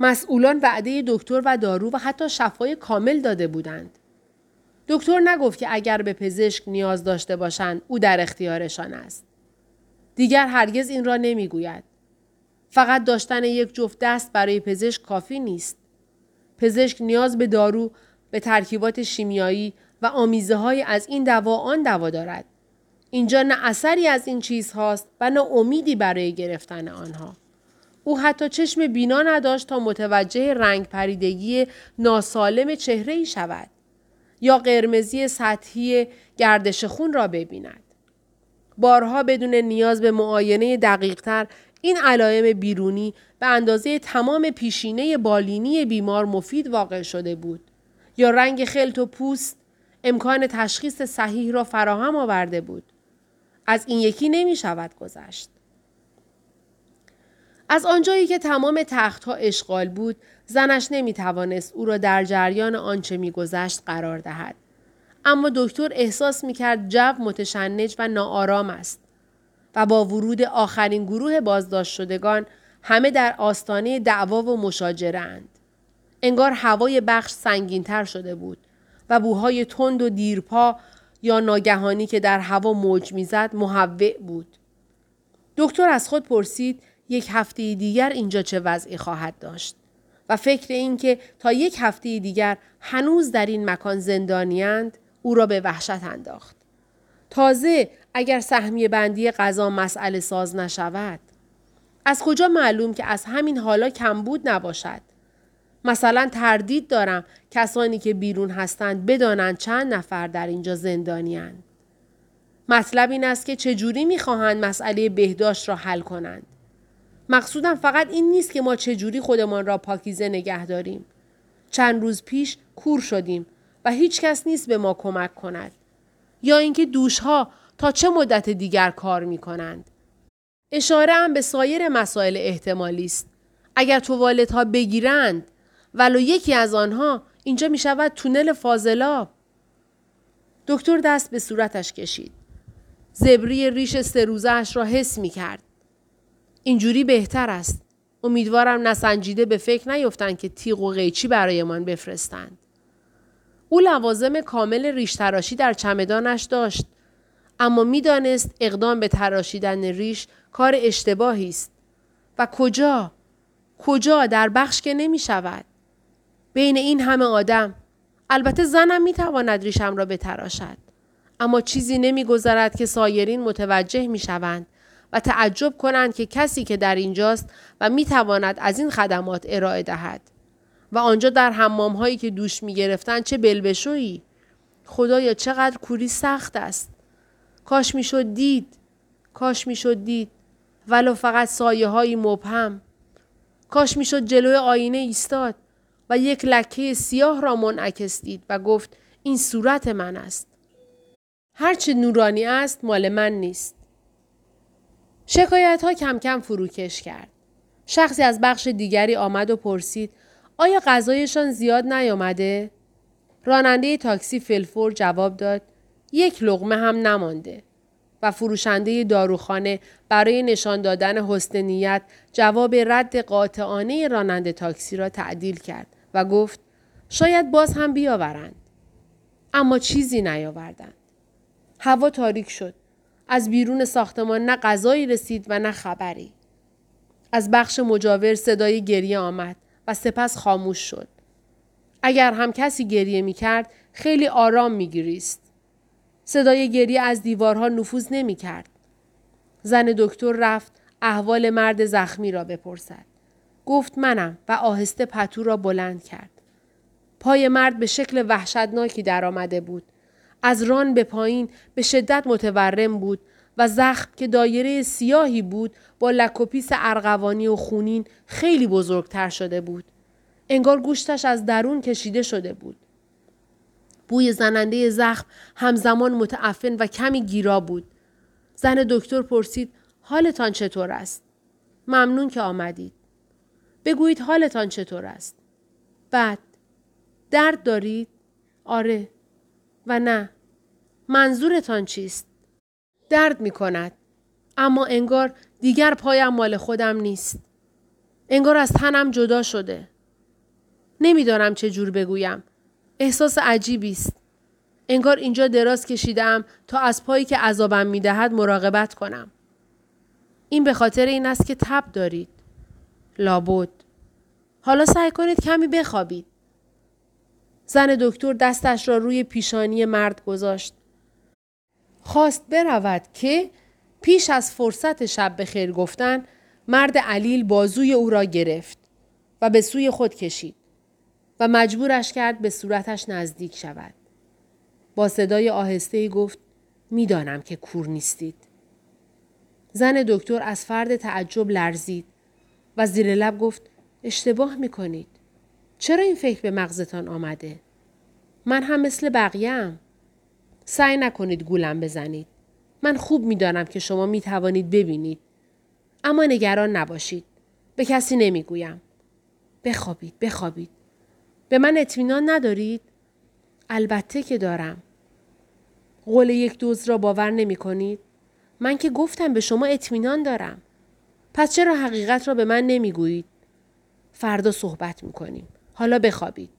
مسئولان وعده دکتر و دارو و حتی شفای کامل داده بودند. دکتر نگفت که اگر به پزشک نیاز داشته باشند او در اختیارشان است. دیگر هرگز این را نمیگوید. فقط داشتن یک جفت دست برای پزشک کافی نیست. پزشک نیاز به دارو، به ترکیبات شیمیایی و آمیزه‌های از این دوا آن دوا دارد. اینجا نه اثری از این چیزهاست و نه امیدی برای گرفتن آنها. او حتی چشم بینا نداشت تا متوجه رنگ پریدگی ناسالم چهره‌ای شود یا قرمزی سطحی گردش خون را ببیند. بارها بدون نیاز به معاینه دقیق‌تر این علائم بیرونی به اندازه تمام پیشینه بالینی بیمار مفید واقع شده بود یا رنگ خلط و پوست امکان تشخیص صحیح را فراهم آورده بود. از این یکی نمی شود گذشت. از آنجایی که تمام تخت‌ها اشغال بود، زنش نمی توانست او را در جریان آنچه می گذشت قرار دهد. اما دکتر احساس می کرد جو متشنج و ناآرام است و با ورود آخرین گروه بازداشت شدگان همه در آستانه دعوا و مشاجره اند. انگار هوای بخش سنگین‌تر شده بود و بوهای تند و دیرپا یا ناگهانی که در هوا موج می‌زد محوّع بود. دکتر از خود پرسید یک هفته دیگر اینجا چه وضعی خواهد داشت و فکر این که تا یک هفته دیگر هنوز در این مکان زندانی‌اند او را به وحشت انداخت. تازه اگر سهمیه بندی غذا مسئله ساز نشود. از کجا معلوم که از همین حالا کمبود نباشد؟ مثلا تردید دارم کسانی که بیرون هستند بدانند چند نفر در اینجا زندانی‌اند. مطلب این است که چجوری می‌خواهند مسئله بهداشت را حل کنند. مقصودم فقط این نیست که ما چجوری خودمان را پاکیزه نگه داریم. چند روز پیش کور شدیم و هیچ کس نیست به ما کمک کند. یا اینکه دوش‌ها تا چه مدت دیگر کار می‌کنند. اشاره هم به سایر مسائل احتمالی است. اگر توالت‌ها بگیرند ولو یکی از آنها اینجا می‌شود تونل فاضلاب. دکتر دست به صورتش کشید. زبری ریش سه روزه‌اش را حس می‌کرد. اینجوری بهتر است. امیدوارم نسنجیده به فکر نیفتند که تیغ و قیچی برایمان بفرستند. او لوازم کامل ریش تراشی در چمدانش داشت، اما می‌دانست اقدام به تراشیدن ریش کار اشتباهی است. و کجا؟ کجا؟ در بخش که نمی‌شود. بین این همه آدم، البته زنم می‌تواند ریشم را بتراشد، اما چیزی نمی‌گذرد که سایرین متوجه می‌شوند و تعجب کنند که کسی که در اینجاست و می‌تواند از این خدمات ارائه دهد و آنجا در حمام‌هایی که دوش می‌گرفتند چه بلبشویی خدایا چقدر کوری سخت است. کاش میشد دید. کاش میشد دید. ولو فقط سایه های مبهم. کاش میشد جلوی آینه ایستاد و یک لکه سیاه را منعکس دید و گفت این صورت من است. هرچه نورانی است مال من نیست. شکایت ها کم کم فروکش کرد. شخصی از بخش دیگری آمد و پرسید آیا غذایشان زیاد نیامده؟ راننده تاکسی فلفور جواب داد یک لقمه هم نمانده و فروشنده داروخانه برای نشان دادن حسن نیت جواب رد قاطعانه راننده تاکسی را تعدیل کرد و گفت شاید باز هم بیاورند. اما چیزی نیاوردند. هوا تاریک شد. از بیرون ساختمان نه غذایی رسید و نه خبری. از بخش مجاور صدای گریه آمد و سپس خاموش شد. اگر هم کسی گریه می کرد خیلی آرام می گریست. صدای گریه از دیوارها نفوذ نمی کرد. زن دکتر رفت احوال مرد زخمی را بپرسد. گفت منم و آهسته پتو را بلند کرد. پای مرد به شکل وحشتناکی در آمده بود. از ران به پایین به شدت متورم بود و زخم که دایره سیاهی بود با لکوپیس ارغوانی و خونین خیلی بزرگتر شده بود. انگار گوشتش از درون کشیده شده بود. بوی زننده زخم همزمان متعفن و کمی گیرا بود. زن دکتر پرسید حالتان چطور است؟ ممنون که آمدید. بگویید حالتان چطور است؟ بد. درد دارید؟ آره. و نه. منظورتان چیست؟ درد می کند. اما انگار دیگر پایم مال خودم نیست. انگار از تنم جدا شده. نمیدانم چه جور بگویم. احساس عجیبی است. انگار اینجا دراز کشیدم تا از پایی که عذابم میدهد مراقبت کنم. این به خاطر این است که تب دارید. لابد. حالا سعی کنید کمی بخوابید. زن دکتر دستش را روی پیشانی مرد گذاشت. خواست برود که پیش از فرصت شب بخیر گفتن مرد علیل بازوی او را گرفت و به سوی خود کشید و مجبورش کرد به صورتش نزدیک شود. با صدای آهسته‌ای گفت میدانم که کور نیستید. زن دکتر از فرط تعجب لرزید و زیر لب گفت اشتباه میکنید. چرا این فکر به مغزتان آمده؟ من هم مثل بقیه‌ام. سعی نکنید گولم بزنید. من خوب میدانم که شما میتوانید ببینید. اما نگران نباشید. به کسی نمیگویم. بخوابید، بخوابید. به من اطمینان ندارید؟ البته که دارم. قول یک دوز را باور نمی کنید؟ من که گفتم به شما اطمینان دارم. پس چرا حقیقت را به من نمی گویید؟ فردا صحبت می کنیم. حالا بخوابید.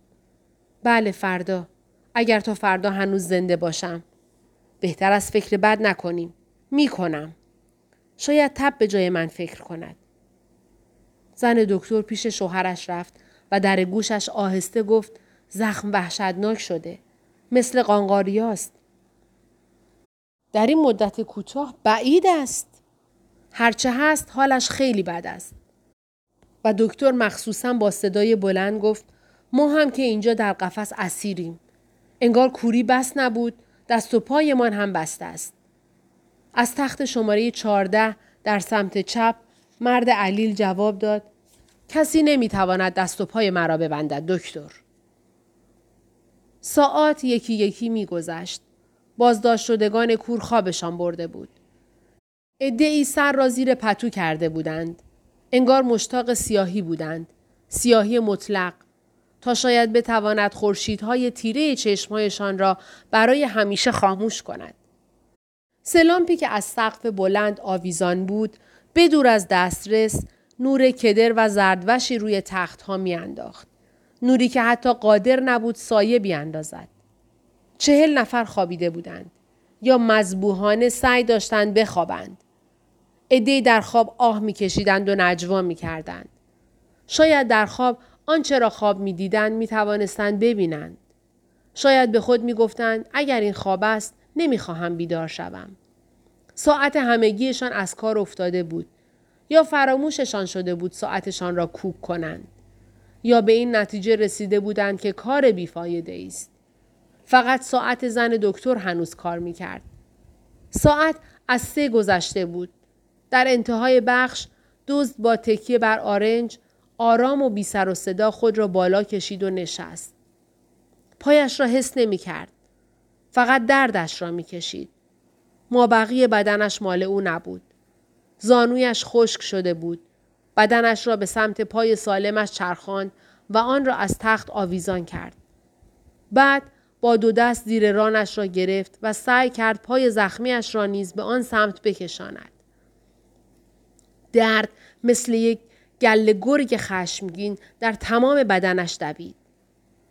بله فردا. اگر تا فردا هنوز زنده باشم. بهتر از فکر بد نکنیم. می کنم. شاید تب به جای من فکر کند. زن دکتر پیش شوهرش رفت و در گوشش آهسته گفت زخم وحشتناک شده. مثل قانقاری است. در این مدت کوتاه بعید است. هرچه هست حالش خیلی بد است. و دکتر مخصوصاً با صدای بلند گفت ما هم که اینجا در قفس اسیریم. انگار کوری بس نبود. دست و پایمان هم بسته است. از تخت شماره چهارده در سمت چپ مرد علیل جواب داد کسی نمیتواند دست و پای مرا ببندد دکتر. ساعت یکی یکی میگذشت. بازداشت شدگان کور خوابشان برده بود. عده‌ای سر را زیر پتو کرده بودند. انگار مشتاق سیاهی بودند. سیاهی مطلق. تا شاید بتواند خورشیدهای تیره چشمهایشان را برای همیشه خاموش کند. سلامپی که از سقف بلند آویزان بود، بدور از دسترس، نور کدر و زردوشی روی تختها میانداخت. نوری که حتی قادر نبود سایه بیاندازد. چهل نفر خوابیده بودند یا مذبوحانه سعی داشتند بخوابند. عده‌ای در خواب آه میکشیدند و نجوا میکردند. شاید در خواب آنچه را خواب میدیدند میتوانستند ببینند. شاید به خود میگفتند اگر این خواب است نمیخواهم بیدار شوم. ساعت همگیشان از کار افتاده بود. یا فراموششان شده بود ساعتشان را کوک کنند. یا به این نتیجه رسیده بودند که کار بیفایده است. فقط ساعت زن دکتر هنوز کار میکرد. ساعت از سه گذشته بود. در انتهای بخش دزد با تکیه بر آرنج آرام و بی سر و صدا خود را بالا کشید و نشست. پایش را حس نمی کرد. فقط دردش را می کشید. مابقی بدنش مال او نبود. زانویش خشک شده بود. بدنش را به سمت پای سالمش چرخاند و آن را از تخت آویزان کرد. بعد با دو دست زیر رانش را گرفت و سعی کرد پای زخمیش را نیز به آن سمت بکشاند. درد مثل یک گله گرگ خشمگین در تمام بدنش دوید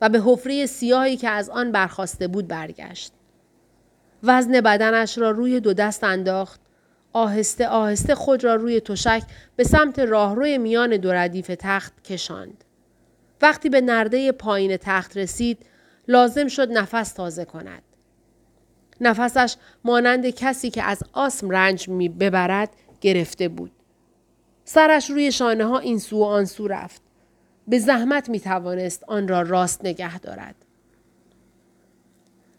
و به حفره سیاهی که از آن برخاسته بود برگشت. وزن بدنش را روی دو دست انداخت. آهسته آهسته خود را روی تشک به سمت راهروی میان دو ردیف تخت کشاند. وقتی به نرده پایین تخت رسید، لازم شد نفس تازه کند. نفسش مانند کسی که از آسم رنج می ببرد گرفته بود. سرش روی شانه ها این سو و آن سو رفت. به زحمت می توانست آن را راست نگه دارد.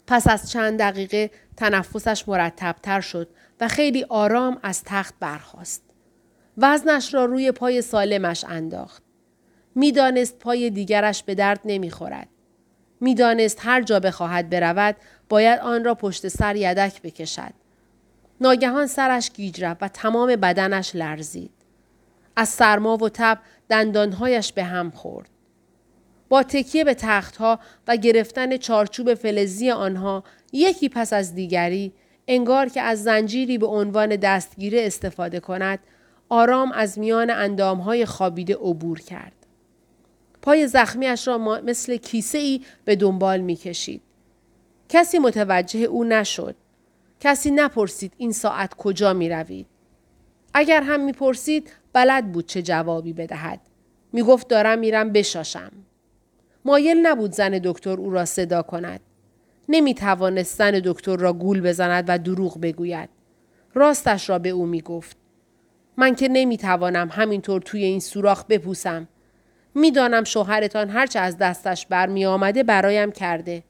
پس از چند دقیقه تنفسش مرتب تر شد و خیلی آرام از تخت برخاست. وزنش را روی پای سالمش انداخت. می دانست پای دیگرش به درد نمی خورد. می دانست هر جا بخواهد برود باید آن را پشت سر یدک بکشد. ناگهان سرش گیج رفت و تمام بدنش لرزید. از سرما و تب دندانهایش به هم خورد. با تکیه به تختها و گرفتن چارچوب فلزی آنها یکی پس از دیگری، انگار که از زنجیری به عنوان دستگیره استفاده کند، آرام از میان اندامهای خابیده عبور کرد. پای زخمیش را مثل کیسه ای به دنبال می کشید. کسی متوجه او نشد. کسی نپرسید این ساعت کجا می روید. اگر هم می پرسید بلد بود چه جوابی بدهد. می گفت دارم میرم بشاشم. مایل نبود زن دکتر او را صدا کند. نمی توانست زن دکتر را گول بزند و دروغ بگوید. راستش را به او می گفت. من که نمی توانم همینطور توی این سوراخ بپوسم. می دانم شوهرتان هرچه از دستش برمی آمده برایم کرده.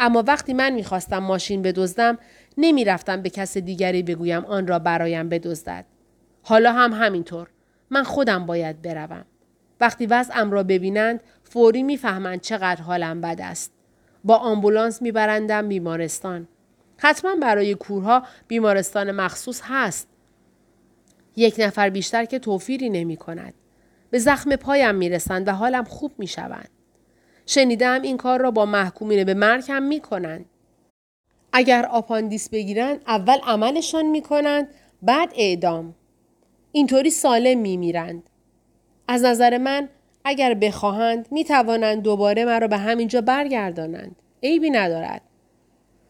اما وقتی من می خواستم ماشین بدزدم، نمی رفتم به کس دیگری بگویم آن را برایم بدزدد. حالا هم همینطور. من خودم باید بروم. وقتی وضعم را ببینند، فوری می فهمند چقدر حالم بد است. با آمبولانس می برندم بیمارستان. حتما برای کورها بیمارستان مخصوص هست. یک نفر بیشتر که توفیری نمی کند. به زخم پایم می رسند و حالم خوب می شوند. شنیدم این کار را با محکومین به مرگ هم می کنند. اگر آپاندیس بگیرند، اول عملشان می کنند، بعد اعدام. اینطوری سالم می میرند. از نظر من اگر بخواهند می توانند دوباره من را به همینجا برگردانند. عیبی ندارد.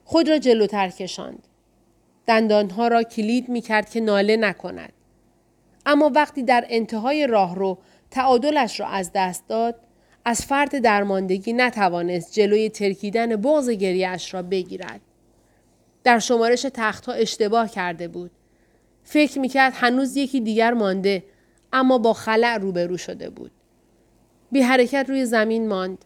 خود را جلوتر کشاند. دندانها را کلید می کرد که ناله نکند. اما وقتی در انتهای راهرو تعادلش را از دست داد، از فرط درماندگی نتوانست جلوی ترکیدن بغض گریه‌اش را بگیرد. در شمارش تخت‌ها اشتباه کرده بود. فکر میکرد هنوز یکی دیگر مانده، اما با خلأ روبرو شده بود. بی حرکت روی زمین ماند.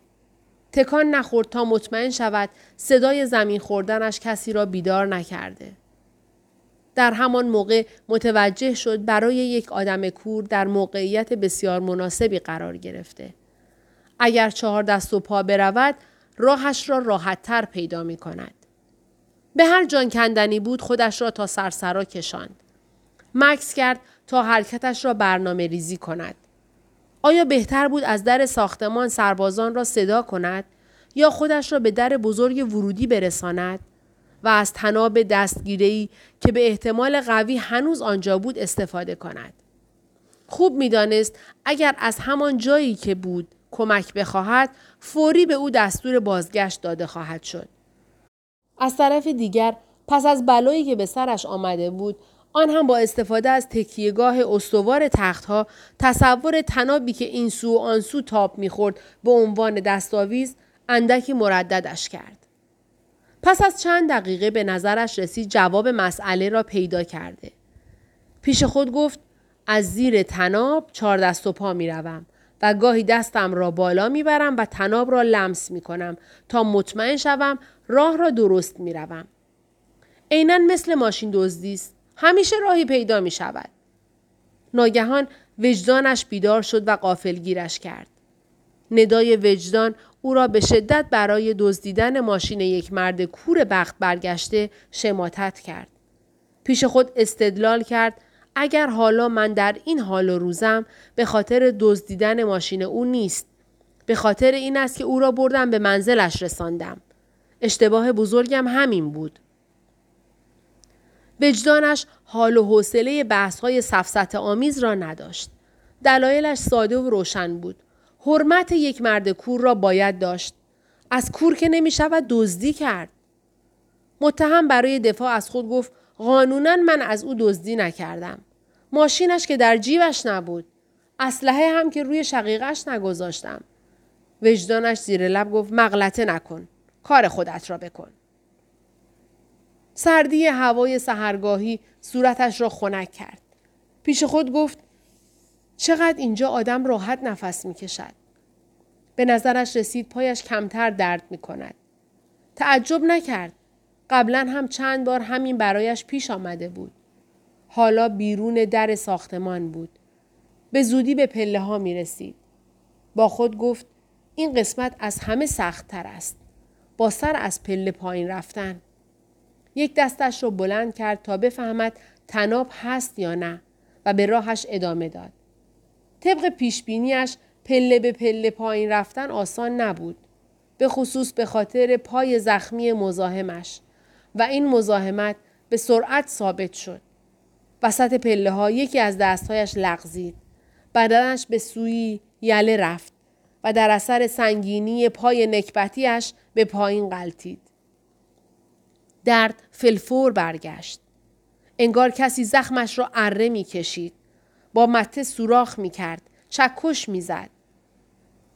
تکان نخورد تا مطمئن شود صدای زمین خوردنش کسی را بیدار نکرده. در همان موقع متوجه شد برای یک آدم کور در موقعیت بسیار مناسبی قرار گرفته. اگر چهار دست و پا برود، راهش را راحت‌تر پیدا می کند. به هر جان کندنی بود خودش را تا سرسرا کشاند. مکث کرد تا حرکتش را برنامه ریزی کند. آیا بهتر بود از در ساختمان سربازان را صدا کند یا خودش را به در بزرگ ورودی برساند و از تناب دستگیره‌ای که به احتمال قوی هنوز آنجا بود استفاده کند؟ خوب می‌دانست اگر از همان جایی که بود کمک بخواهد، فوری به او دستور بازگشت داده خواهد شد. از طرف دیگر، پس از بلایی که به سرش آمده بود، آن هم با استفاده از تکیهگاه استوار تختها، تصور تنابی که این سو و آن سو تاب می‌خورد به عنوان دستاویز اندکی مرددش کرد. پس از چند دقیقه به نظرش رسید جواب مسئله را پیدا کرده. پیش خود گفت: از زیر تناب چهار دست و پا می‌روم و گاهی دستم را بالا میبرم و تناب را لمس میکنم تا مطمئن شوم راه را درست میروم. عیناً مثل ماشین دزدی است. همیشه راهی پیدا میشود. ناگهان وجدانش بیدار شد و غافلگیرش کرد. ندای وجدان او را به شدت برای دزدیدن ماشین یک مرد کور بخت برگشته شماتت کرد. پیش خود استدلال کرد اگر حالا من در این حال و روزم به خاطر دزدیدن ماشین او نیست. به خاطر این است که او را بردم به منزلش رساندم. اشتباه بزرگم همین بود. وجدانش حال و حوصله بحث‌های سفسطه آمیز را نداشت. دلایلش ساده و روشن بود. حرمت یک مرد کور را باید داشت. از کور که نمی شود دزدی کرد. متهم برای دفاع از خود گفت قانوناً من از او دزدی نکردم. ماشینش که در جیبش نبود. اسلحه هم که روی شقیقش نگذاشتم. وجدانش زیر لب گفت مغلطه نکن. کار خودت را بکن. سردی هوای سحرگاهی صورتش را خنک کرد. پیش خود گفت چقدر اینجا آدم راحت نفس می کشد. به نظرش رسید پایش کمتر درد می کند. تعجب نکرد. قبلا هم چند بار همین برایش پیش آمده بود. حالا بیرون در ساختمان بود. به زودی به پله ها می رسید. با خود گفت این قسمت از همه سخت تر است. با سر از پله پایین رفتن. یک دستش را بلند کرد تا بفهمد تناب هست یا نه و به راهش ادامه داد. طبق پیشبینیش پله به پله پایین رفتن آسان نبود. به خصوص به خاطر پای زخمی مزاحمش و این مزاحمت به سرعت ثابت شد. وسط پله ها یکی از دستهایش لغزید. بدنش به سوی یله رفت و در اثر سنگینی پای نکبتیش به پایین غلتید. درد فلفور برگشت. انگار کسی زخمش را اره می کشید. با مته سوراخ می کرد. چکش می زد.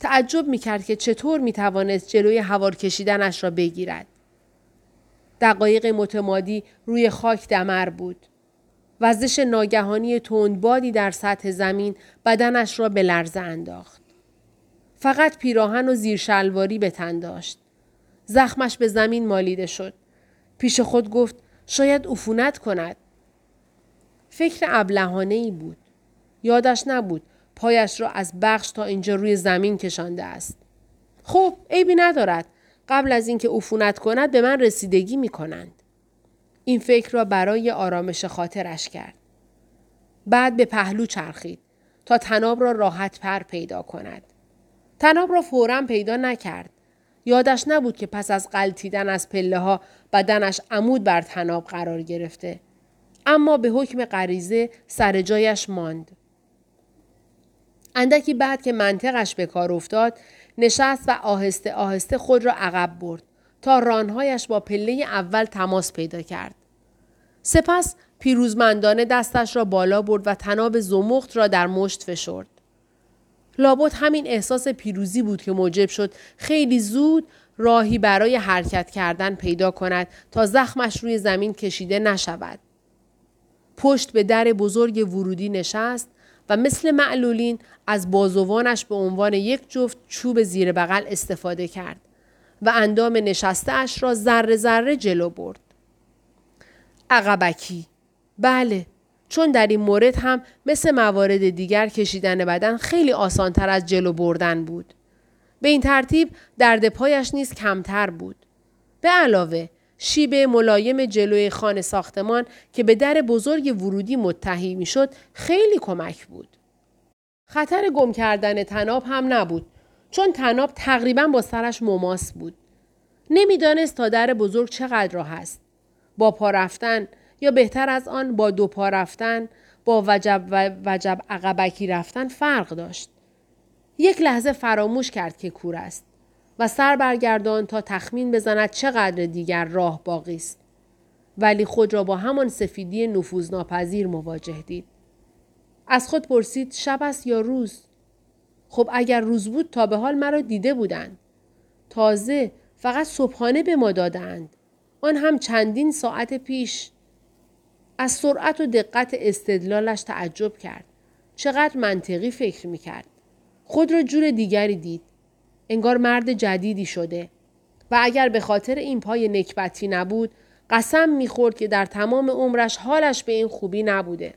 تعجب می کرد که چطور می توانست جلوی هوار کشیدنش را بگیرد. دقایق متمادی روی خاک دمر بود. وزش ناگهانی تندبادی در سطح زمین بدنش را به لرزه انداخت. فقط پیراهن و زیر شلواری به تن داشت. زخمش به زمین مالیده شد. پیش خود گفت شاید عفونت کند. فکر ابلهانه‌ای بود. یادش نبود پایش را از بخش تا اینجا روی زمین کشانده است. خب عیبی ندارد. قبل از اینکه عفونت کند به من رسیدگی می کنند. این فکر را برای آرامش خاطرش کرد. بعد به پهلو چرخید تا تناب را راحت پر پیدا کند. تناب را فوراً پیدا نکرد. یادش نبود که پس از غلتیدن از پله ها بدنش عمود بر تناب قرار گرفته. اما به حکم غریزه سر جایش ماند. اندکی بعد که منطقش به کار افتاد، نشست و آهسته آهسته خود را عقب برد تا رانهایش با پله اول تماس پیدا کرد. سپس پیروزمندانه دستش را بالا برد و تناب زمخت را در مشت فشرد. لابد همین احساس پیروزی بود که موجب شد خیلی زود راهی برای حرکت کردن پیدا کند تا زخمش روی زمین کشیده نشود. پشت به در بزرگ ورودی نشست و مثل معلولین از بازوانش به عنوان یک جفت چوب زیر بغل استفاده کرد و اندام نشسته اش را ذره ذره جلو برد. عقبکی. بله، چون در این مورد هم مثل موارد دیگر کشیدن بدن خیلی آسانتر از جلو بردن بود. به این ترتیب درد پایش نیز کمتر بود. به علاوه شیب ملایم جلوی خانه ساختمان که به در بزرگ ورودی متحی می شد خیلی کمک بود. خطر گم کردن تناب هم نبود چون تناب تقریبا با سرش مماس بود. نمیدانست تا در بزرگ چقدر راه است. با پا رفتن یا بهتر از آن با دو پا رفتن با وجب و وجب عقبکی رفتن فرق داشت. یک لحظه فراموش کرد که کور است و سر برگردان تا تخمین بزند چقدر دیگر راه باقی است. ولی خود را با همان سفیدی نفوذناپذیر مواجه دید. از خود پرسید شب است یا روز؟ خب اگر روز بود تا به حال مرا دیده بودند. تازه فقط صبحانه به ما دادند. آن هم چندین ساعت پیش. از سرعت و دقت استدلالش تعجب کرد. چقدر منطقی فکر میکرد. خود را جور دیگری دید. انگار مرد جدیدی شده و اگر به خاطر این پای نکبتی نبود قسم می‌خورد که در تمام عمرش حالش به این خوبی نبوده.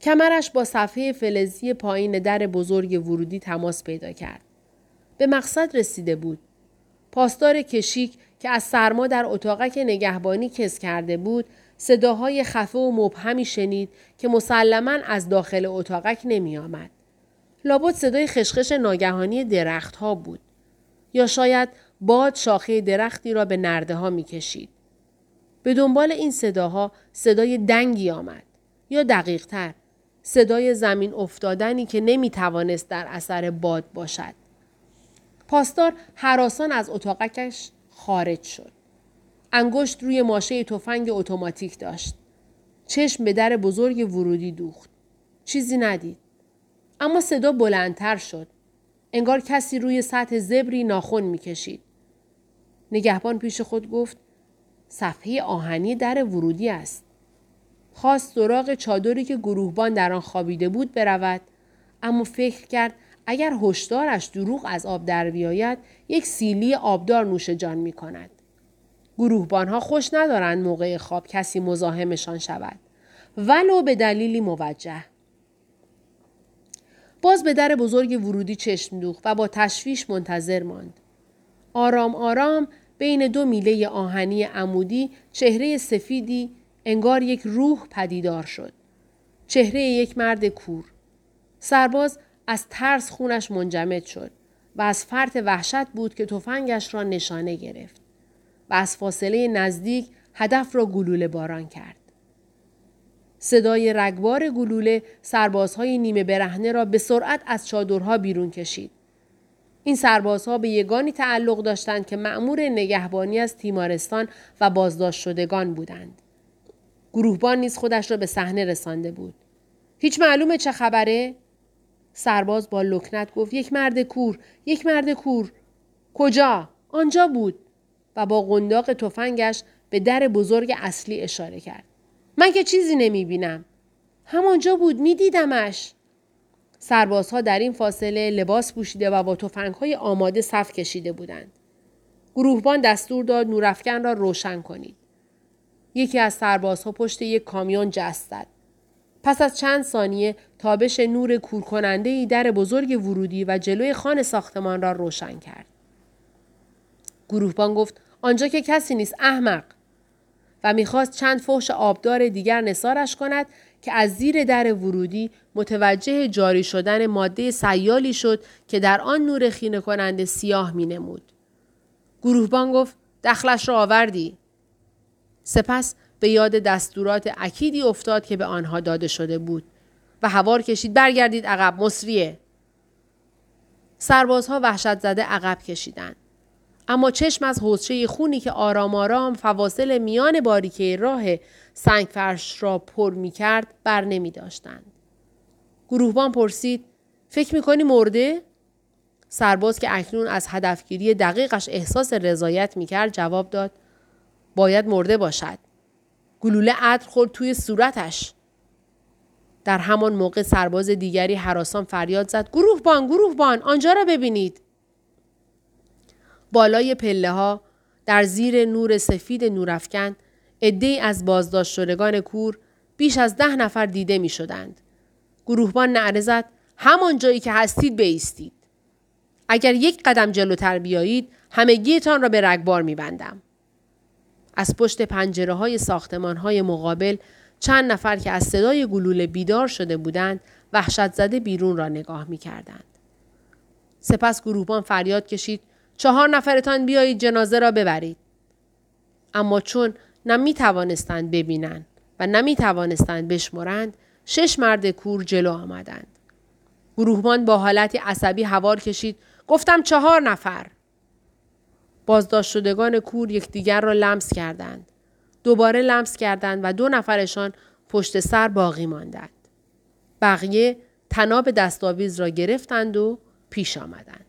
کمرش با صفحه فلزی پایین در بزرگ ورودی تماس پیدا کرد. به مقصد رسیده بود. پاسدار کشیک که از سرما در اتاقک نگهبانی کز کرده بود، صداهای خفه و مبهمی شنید که مسلماً از داخل اتاقک نمی آمد. لابد صدای خشخش ناگهانی درخت ها بود. یا شاید باد شاخه درختی را به نرده ها می کشید. به دنبال این صداها صدای دنگی آمد. یا دقیق تر، صدای زمین افتادنی که نمی توانست در اثر باد باشد. پاسدار هراسان از اتاقکش خارج شد. انگشت روی ماشه تفنگ اتوماتیک داشت. چشم به در بزرگ ورودی دوخت. چیزی ندید. اما صدا بلندتر شد. انگار کسی روی سطح زبری ناخن می‌کشید. نگهبان پیش خود گفت: صفحه آهنی در ورودی است. خواست سراغ چادری که گروهبان در آن خوابیده بود برود، اما فکر کرد اگر هشدارش دروغ از آب در بیاید، یک سیلی آبدار نوش جان می‌کند. گروهبان‌ها خوش ندارند موقع خواب کسی مزاحمشان شود، ولو به دلیلی موجه. باز به در بزرگ ورودی چشم دوخت و با تشویش منتظر ماند. آرام آرام بین دو میله آهنی عمودی چهره سفیدی، انگار یک روح، پدیدار شد. چهره یک مرد کور. سرباز از ترس خونش منجمد شد و از فرط وحشت بود که تفنگش را نشانه گرفت و از فاصله نزدیک هدف را گلوله باران کرد. صدای رگبار گلوله سربازهای نیمه برهنه را به سرعت از چادرها بیرون کشید. این سربازها به یگانی تعلق داشتند که مأمور نگهبانی از تیمارستان و بازداشت شدگان بودند. گروهبان نیز خودش را به صحنه رسانده بود. هیچ معلومه چه خبره؟ سرباز با لکنت گفت: یک مرد کور، یک مرد کور. کجا؟ آنجا بود. و با قنداق تفنگش به در بزرگ اصلی اشاره کرد. من که چیزی نمی بینم. همانجا بود، می دیدمش. سربازها در این فاصله لباس پوشیده و با تفنگهای آماده صف کشیده بودند. گروهبان دستور داد نورافکن را روشن کنید. یکی از سربازها پشت یک کامیون جست زد. پس از چند ثانیه تابش نور کورکننده‌ای در بزرگ ورودی و جلوی خان ساختمان را روشن کرد. گروهبان گفت: آنجا که کسی نیست احمق. و میخواست چند فحش آبدار دیگر نثارش کند که از زیر در ورودی متوجه جاری شدن ماده سیالی شد که در آن نور خیره کننده سیاه مینمود. گروهبان گفت: دخلش را آوردی. سپس به یاد دستورات اکیدی افتاد که به آنها داده شده بود و هوار کشید: برگردید عقب، مصریه. سربازها وحشت زده عقب کشیدند. اما چشم از حوضچه خونی که آرام آرام فواصل میان باریکه راه سنگ فرش را پر می کرد بر نمی داشتند. گروهبان پرسید: فکر می کنی مرده؟ سرباز که اکنون از هدفگیری دقیقش احساس رضایت می کرد جواب داد: باید مرده باشد. گلوله عطر خورد توی صورتش. در همان موقع سرباز دیگری هراسان فریاد زد: گروهبان، گروهبان، آنجا را ببینید. بالای پله ها در زیر نور سفید نورافکن عده‌ای از بازداشت شدگان کور، بیش از ده نفر، دیده می شدند. گروهبان نعره زد: همان جایی که هستید بایستید. اگر یک قدم جلوتر بیایید همگیتان را به رگبار می بندم. از پشت پنجره های ساختمان های مقابل چند نفر که از صدای گلوله بیدار شده بودند وحشت زده بیرون را نگاه می کردند. سپس گروهبان فریاد کشید: چهار نفرتان بیایید جنازه را ببرید. اما چون نه می توانستند ببینند و نه می توانستند بشمرند، شش مرد کور جلو آمدند. گروهبان با حالتی عصبی هوار کشید: گفتم چهار نفر. بازداشت شدگان کور یکدیگر را لمس کردند. دوباره لمس کردند و دو نفرشان پشت سر باقی ماندند. بقیه تناب دستاویز را گرفتند و پیش آمدند.